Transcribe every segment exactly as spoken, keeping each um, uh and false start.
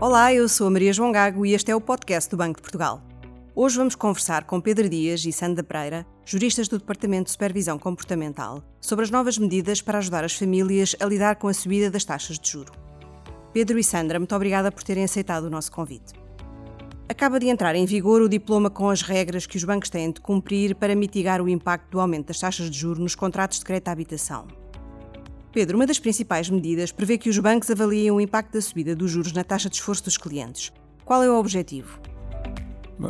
Olá, eu sou a Maria João Gago e este é o podcast do Banco de Portugal. Hoje vamos conversar com Pedro Dias e Sandra Pereira, juristas do Departamento de Supervisão Comportamental, sobre as novas medidas para ajudar as famílias a lidar com a subida das taxas de juro. Pedro e Sandra, muito obrigada por terem aceitado o nosso convite. Acaba de entrar em vigor o diploma com as regras que os bancos têm de cumprir para mitigar o impacto do aumento das taxas de juros nos contratos de crédito à habitação. Pedro, uma das principais medidas prevê que os bancos avaliem o impacto da subida dos juros na taxa de esforço dos clientes. Qual é o objetivo?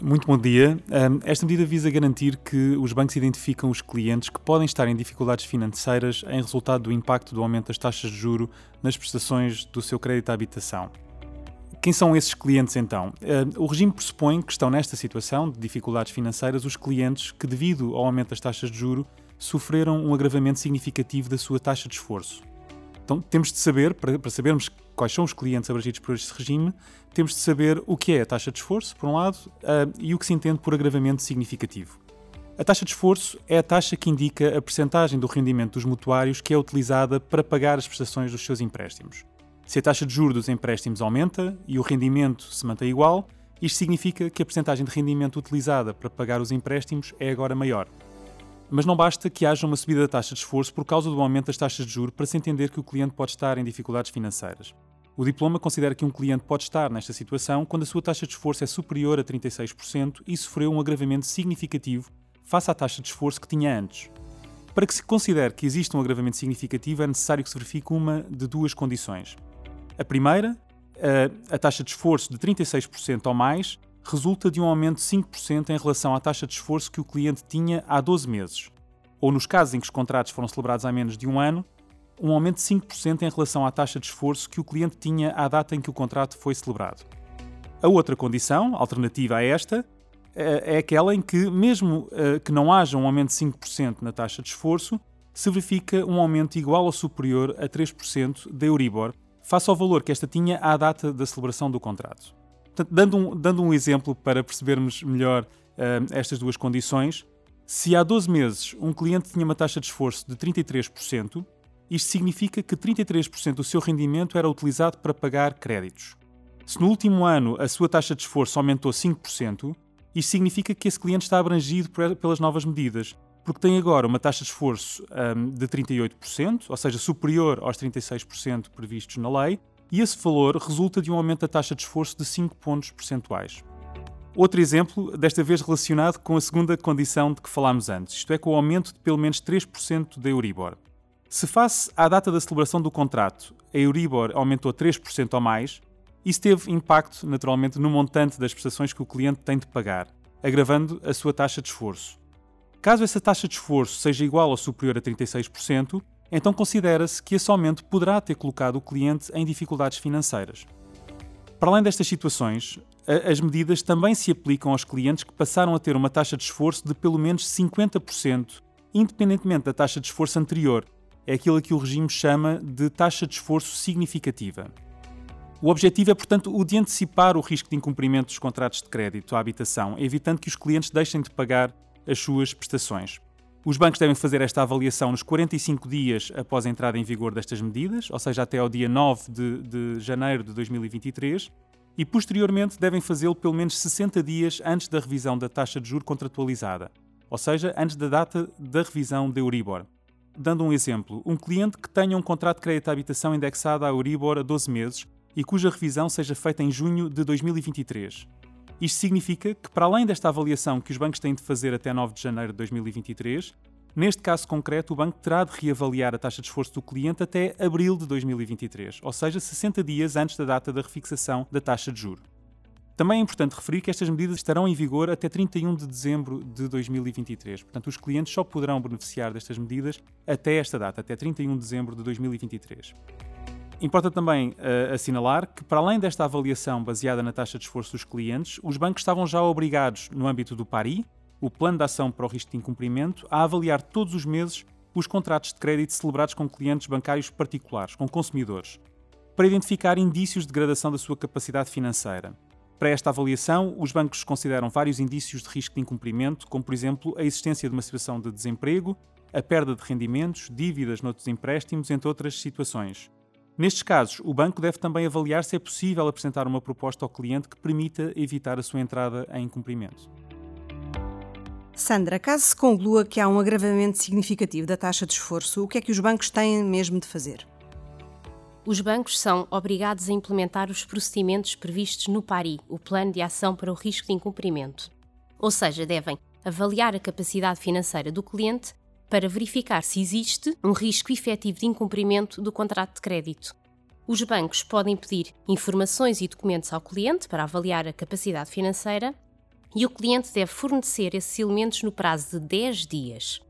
Muito bom dia. Esta medida visa garantir que os bancos identificam os clientes que podem estar em dificuldades financeiras em resultado do impacto do aumento das taxas de juro nas prestações do seu crédito à habitação. Quem são esses clientes, então? O regime pressupõe que estão nesta situação de dificuldades financeiras os clientes que, devido ao aumento das taxas de juro, sofreram um agravamento significativo da sua taxa de esforço. Então, temos de saber, para sabermos quais são os clientes abrangidos por este regime, temos de saber o que é a taxa de esforço, por um lado, e o que se entende por agravamento significativo. A taxa de esforço é a taxa que indica a percentagem do rendimento dos mutuários que é utilizada para pagar as prestações dos seus empréstimos. Se a taxa de juros dos empréstimos aumenta e o rendimento se mantém igual, isto significa que a percentagem de rendimento utilizada para pagar os empréstimos é agora maior. Mas não basta que haja uma subida da taxa de esforço por causa do aumento das taxas de juros para se entender que o cliente pode estar em dificuldades financeiras. O diploma considera que um cliente pode estar nesta situação quando a sua taxa de esforço é superior a trinta e seis por cento e sofreu um agravamento significativo face à taxa de esforço que tinha antes. Para que se considere que existe um agravamento significativo, é necessário que se verifique uma de duas condições. A primeira, a taxa de esforço de trinta e seis por cento ou mais, resulta de um aumento de cinco por cento em relação à taxa de esforço que o cliente tinha há doze meses, ou nos casos em que os contratos foram celebrados há menos de um ano, um aumento de cinco por cento em relação à taxa de esforço que o cliente tinha à data em que o contrato foi celebrado. A outra condição, alternativa a esta, é aquela em que, mesmo que não haja um aumento de cinco por cento na taxa de esforço, se verifica um aumento igual ou superior a três por cento da Euribor, face ao valor que esta tinha à data da celebração do contrato. Portanto, dando um, dando um exemplo para percebermos melhor uh, estas duas condições, se há doze meses um cliente tinha uma taxa de esforço de trinta e três por cento, isto significa que trinta e três por cento do seu rendimento era utilizado para pagar créditos. Se no último ano a sua taxa de esforço aumentou cinco por cento, isto significa que esse cliente está abrangido por, pelas novas medidas, porque tem agora uma taxa de esforço um, de trinta e oito por cento, ou seja, superior aos trinta e seis por cento previstos na lei, e esse valor resulta de um aumento da taxa de esforço de cinco pontos percentuais. Outro exemplo, desta vez relacionado com a segunda condição de que falámos antes, isto é, com o aumento de pelo menos três por cento da Euribor. Se face à data da celebração do contrato, a Euribor aumentou três por cento ou mais, isso teve impacto, naturalmente, no montante das prestações que o cliente tem de pagar, agravando a sua taxa de esforço. Caso essa taxa de esforço seja igual ou superior a trinta e seis por cento, então considera-se que esse aumento poderá ter colocado o cliente em dificuldades financeiras. Para além destas situações, as medidas também se aplicam aos clientes que passaram a ter uma taxa de esforço de pelo menos cinquenta por cento, independentemente da taxa de esforço anterior. É aquilo que o regime chama de taxa de esforço significativa. O objetivo é, portanto, o de antecipar o risco de incumprimento dos contratos de crédito à habitação, evitando que os clientes deixem de pagar as suas prestações. Os bancos devem fazer esta avaliação nos quarenta e cinco dias após a entrada em vigor destas medidas, ou seja, até ao dia nove de, de janeiro de dois mil e vinte e três, e posteriormente devem fazê-lo pelo menos sessenta dias antes da revisão da taxa de juros contratualizada, ou seja, antes da data da revisão da Euribor. Dando um exemplo, um cliente que tenha um contrato de crédito à habitação indexado à Euribor a doze meses e cuja revisão seja feita em junho de dois mil e vinte e três. Isto significa que, para além desta avaliação que os bancos têm de fazer até nove de janeiro de dois mil e vinte e três, neste caso concreto, o banco terá de reavaliar a taxa de esforço do cliente até abril de dois mil e vinte e três, ou seja, sessenta dias antes da data da refixação da taxa de juro. Também é importante referir que estas medidas estarão em vigor até trinta e um de dezembro de dois mil e vinte e três. Portanto, os clientes só poderão beneficiar destas medidas até esta data, até trinta e um de dezembro de dois mil e vinte e três. Importa também uh, assinalar que, para além desta avaliação baseada na taxa de esforço dos clientes, os bancos estavam já obrigados, no âmbito do PARI, o Plano de Ação para o Risco de Incumprimento, a avaliar todos os meses os contratos de crédito celebrados com clientes bancários particulares, com consumidores, para identificar indícios de degradação da sua capacidade financeira. Para esta avaliação, os bancos consideram vários indícios de risco de incumprimento, como, por exemplo, a existência de uma situação de desemprego, a perda de rendimentos, dívidas noutros empréstimos, entre outras situações. Nestes casos, o banco deve também avaliar se é possível apresentar uma proposta ao cliente que permita evitar a sua entrada em incumprimento. Sandra, caso se conclua que há um agravamento significativo da taxa de esforço, o que é que os bancos têm mesmo de fazer? Os bancos são obrigados a implementar os procedimentos previstos no PARI, o Plano de Ação para o Risco de Incumprimento. Ou seja, devem avaliar a capacidade financeira do cliente para verificar se existe um risco efetivo de incumprimento do contrato de crédito. Os bancos podem pedir informações e documentos ao cliente para avaliar a capacidade financeira e o cliente deve fornecer esses elementos no prazo de dez dias.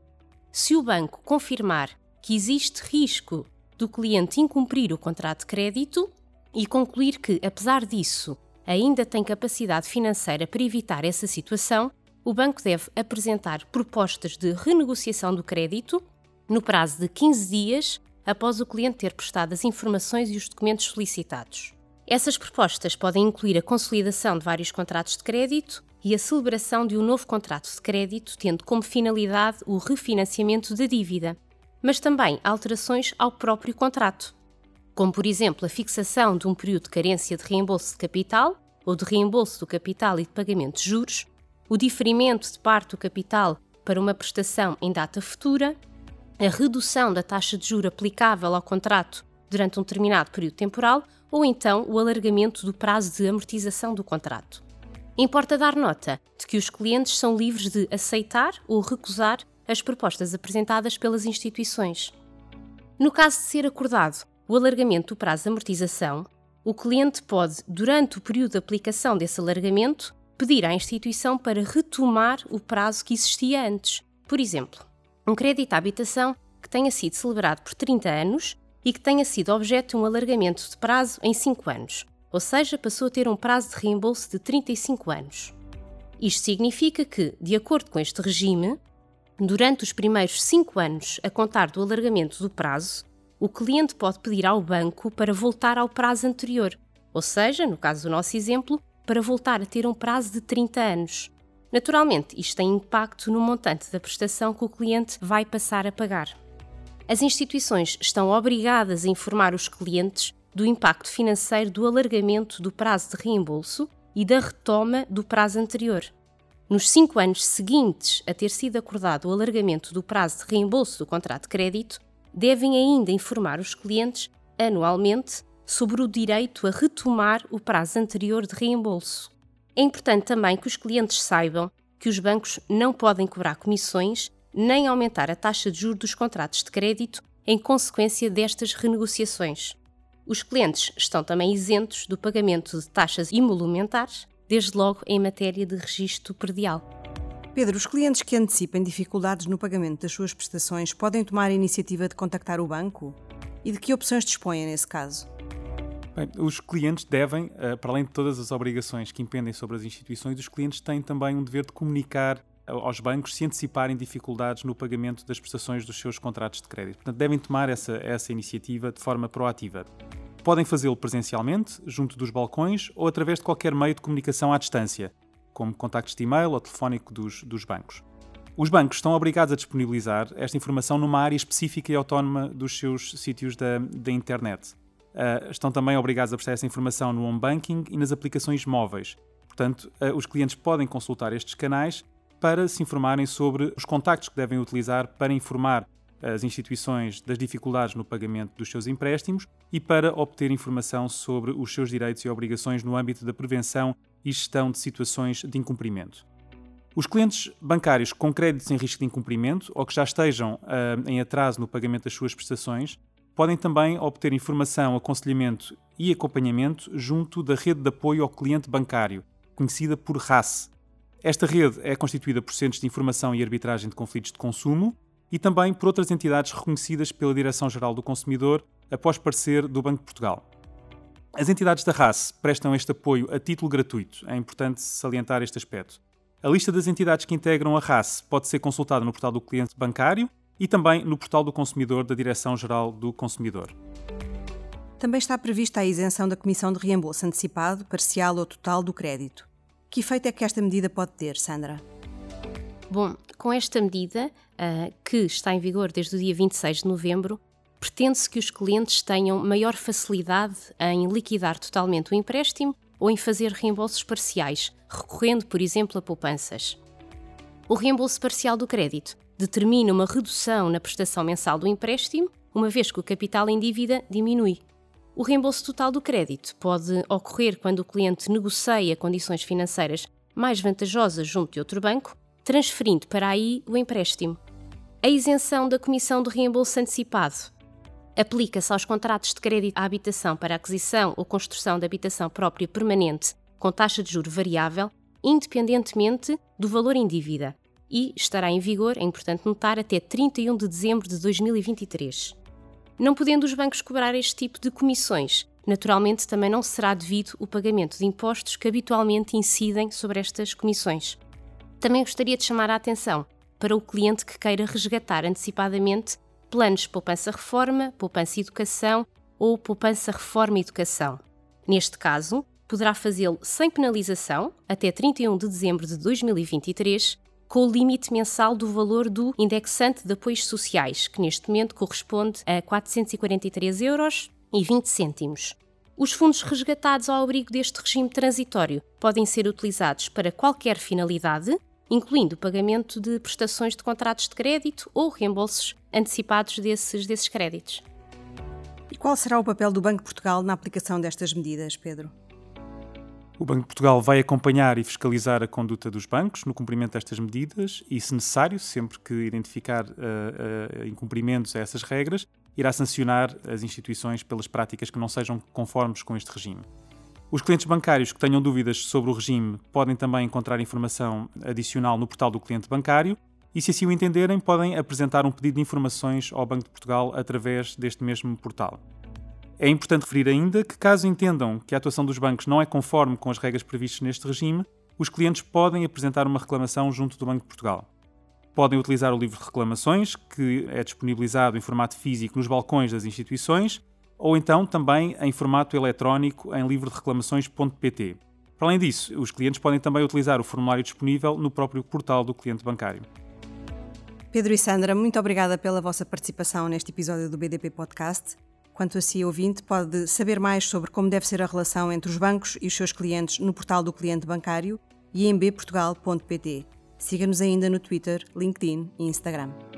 Se o banco confirmar que existe risco do cliente incumprir o contrato de crédito e concluir que, apesar disso, ainda tem capacidade financeira para evitar essa situação, o banco deve apresentar propostas de renegociação do crédito no prazo de quinze dias após o cliente ter prestado as informações e os documentos solicitados. Essas propostas podem incluir a consolidação de vários contratos de crédito e a celebração de um novo contrato de crédito, tendo como finalidade o refinanciamento da dívida, mas também alterações ao próprio contrato, como, por exemplo, a fixação de um período de carência de reembolso de capital ou de reembolso do capital e de pagamento de juros, o diferimento de parte do capital para uma prestação em data futura, a redução da taxa de juros aplicável ao contrato durante um determinado período temporal ou então o alargamento do prazo de amortização do contrato. Importa dar nota de que os clientes são livres de aceitar ou recusar as propostas apresentadas pelas instituições. No caso de ser acordado o alargamento do prazo de amortização, o cliente pode, durante o período de aplicação desse alargamento, pedir à instituição para retomar o prazo que existia antes. Por exemplo, um crédito à habitação que tenha sido celebrado por trinta anos e que tenha sido objeto de um alargamento de prazo em cinco anos. Ou seja, passou a ter um prazo de reembolso de trinta e cinco anos. Isto significa que, de acordo com este regime, durante os primeiros cinco anos a contar do alargamento do prazo, o cliente pode pedir ao banco para voltar ao prazo anterior, ou seja, no caso do nosso exemplo, para voltar a ter um prazo de trinta anos. Naturalmente, isto tem impacto no montante da prestação que o cliente vai passar a pagar. As instituições estão obrigadas a informar os clientes do impacto financeiro do alargamento do prazo de reembolso e da retoma do prazo anterior. Nos cinco anos seguintes a ter sido acordado o alargamento do prazo de reembolso do contrato de crédito, devem ainda informar os clientes, anualmente, sobre o direito a retomar o prazo anterior de reembolso. É importante também que os clientes saibam que os bancos não podem cobrar comissões nem aumentar a taxa de juros dos contratos de crédito em consequência destas renegociações. Os clientes estão também isentos do pagamento de taxas emolumentares, desde logo em matéria de registro predial. Pedro, os clientes que antecipem dificuldades no pagamento das suas prestações podem tomar a iniciativa de contactar o banco? E de que opções dispõem nesse caso? Bem, os clientes devem, para além de todas as obrigações que impendem sobre as instituições, os clientes têm também um dever de comunicar aos bancos se anteciparem dificuldades no pagamento das prestações dos seus contratos de crédito. Portanto, devem tomar essa, essa iniciativa de forma proativa. Podem fazê-lo presencialmente, junto dos balcões, ou através de qualquer meio de comunicação à distância, como contactos de e-mail ou telefónico dos, dos bancos. Os bancos estão obrigados a disponibilizar esta informação numa área específica e autónoma dos seus sítios da, da internet. Uh, estão também obrigados a prestar essa informação no home banking e nas aplicações móveis. Portanto, uh, os clientes podem consultar estes canais para se informarem sobre os contactos que devem utilizar para informar as instituições das dificuldades no pagamento dos seus empréstimos e para obter informação sobre os seus direitos e obrigações no âmbito da prevenção e gestão de situações de incumprimento. Os clientes bancários com créditos em risco de incumprimento ou que já estejam uh, em atraso no pagamento das suas prestações podem também obter informação, aconselhamento e acompanhamento junto da rede de apoio ao cliente bancário, conhecida por R A S. Esta rede é constituída por centros de informação e arbitragem de conflitos de consumo e também por outras entidades reconhecidas pela Direção-Geral do Consumidor após parecer do Banco de Portugal. As entidades da R A S prestam este apoio a título gratuito. É importante salientar este aspecto. A lista das entidades que integram a R A S pode ser consultada no portal do cliente bancário e também no portal do consumidor da Direção-Geral do Consumidor. Também está prevista a isenção da comissão de reembolso antecipado, parcial ou total do crédito. Que efeito é que esta medida pode ter, Sandra? Bom, com esta medida, que está em vigor desde o dia vinte e seis de novembro, pretende-se que os clientes tenham maior facilidade em liquidar totalmente o empréstimo ou em fazer reembolsos parciais, recorrendo, por exemplo, a poupanças. O reembolso parcial do crédito determina uma redução na prestação mensal do empréstimo, uma vez que o capital em dívida diminui. O reembolso total do crédito pode ocorrer quando o cliente negocia condições financeiras mais vantajosas junto de outro banco, transferindo para aí o empréstimo. A isenção da comissão de reembolso antecipado aplica-se aos contratos de crédito à habitação para aquisição ou construção de habitação própria permanente com taxa de juro variável, independentemente do valor em dívida, e estará em vigor, é importante notar, até trinta e um de dezembro de dois mil e vinte e três. Não podendo os bancos cobrar este tipo de comissões, naturalmente também não será devido o pagamento de impostos que habitualmente incidem sobre estas comissões. Também gostaria de chamar a atenção para o cliente que queira resgatar antecipadamente planos de poupança-reforma, poupança-educação ou poupança-reforma-educação. Neste caso, poderá fazê-lo sem penalização até trinta e um de dezembro de dois mil e vinte e três, com o limite mensal do valor do indexante de apoios sociais, que neste momento corresponde a quatrocentos e quarenta e três euros e vinte cêntimos. Os fundos resgatados ao abrigo deste regime transitório podem ser utilizados para qualquer finalidade, incluindo o pagamento de prestações de contratos de crédito ou reembolsos antecipados desses, desses créditos. E qual será o papel do Banco de Portugal na aplicação destas medidas, Pedro? O Banco de Portugal vai acompanhar e fiscalizar a conduta dos bancos no cumprimento destas medidas e, se necessário, sempre que identificar uh, uh, incumprimentos a essas regras, irá sancionar as instituições pelas práticas que não sejam conformes com este regime. Os clientes bancários que tenham dúvidas sobre o regime podem também encontrar informação adicional no portal do cliente bancário e, se assim o entenderem, podem apresentar um pedido de informações ao Banco de Portugal através deste mesmo portal. É importante referir ainda que, caso entendam que a atuação dos bancos não é conforme com as regras previstas neste regime, os clientes podem apresentar uma reclamação junto do Banco de Portugal. Podem utilizar o livro de reclamações, que é disponibilizado em formato físico nos balcões das instituições, ou então também em formato eletrónico em livro de reclamações ponto p t. Para além disso, os clientes podem também utilizar o formulário disponível no próprio portal do cliente bancário. Pedro e Sandra, muito obrigada pela vossa participação neste episódio do B D P Podcast. Quanto a si, ouvinte, pode saber mais sobre como deve ser a relação entre os bancos e os seus clientes no portal do cliente bancário e em b portugal ponto p t. Siga-nos ainda no Twitter, LinkedIn e Instagram.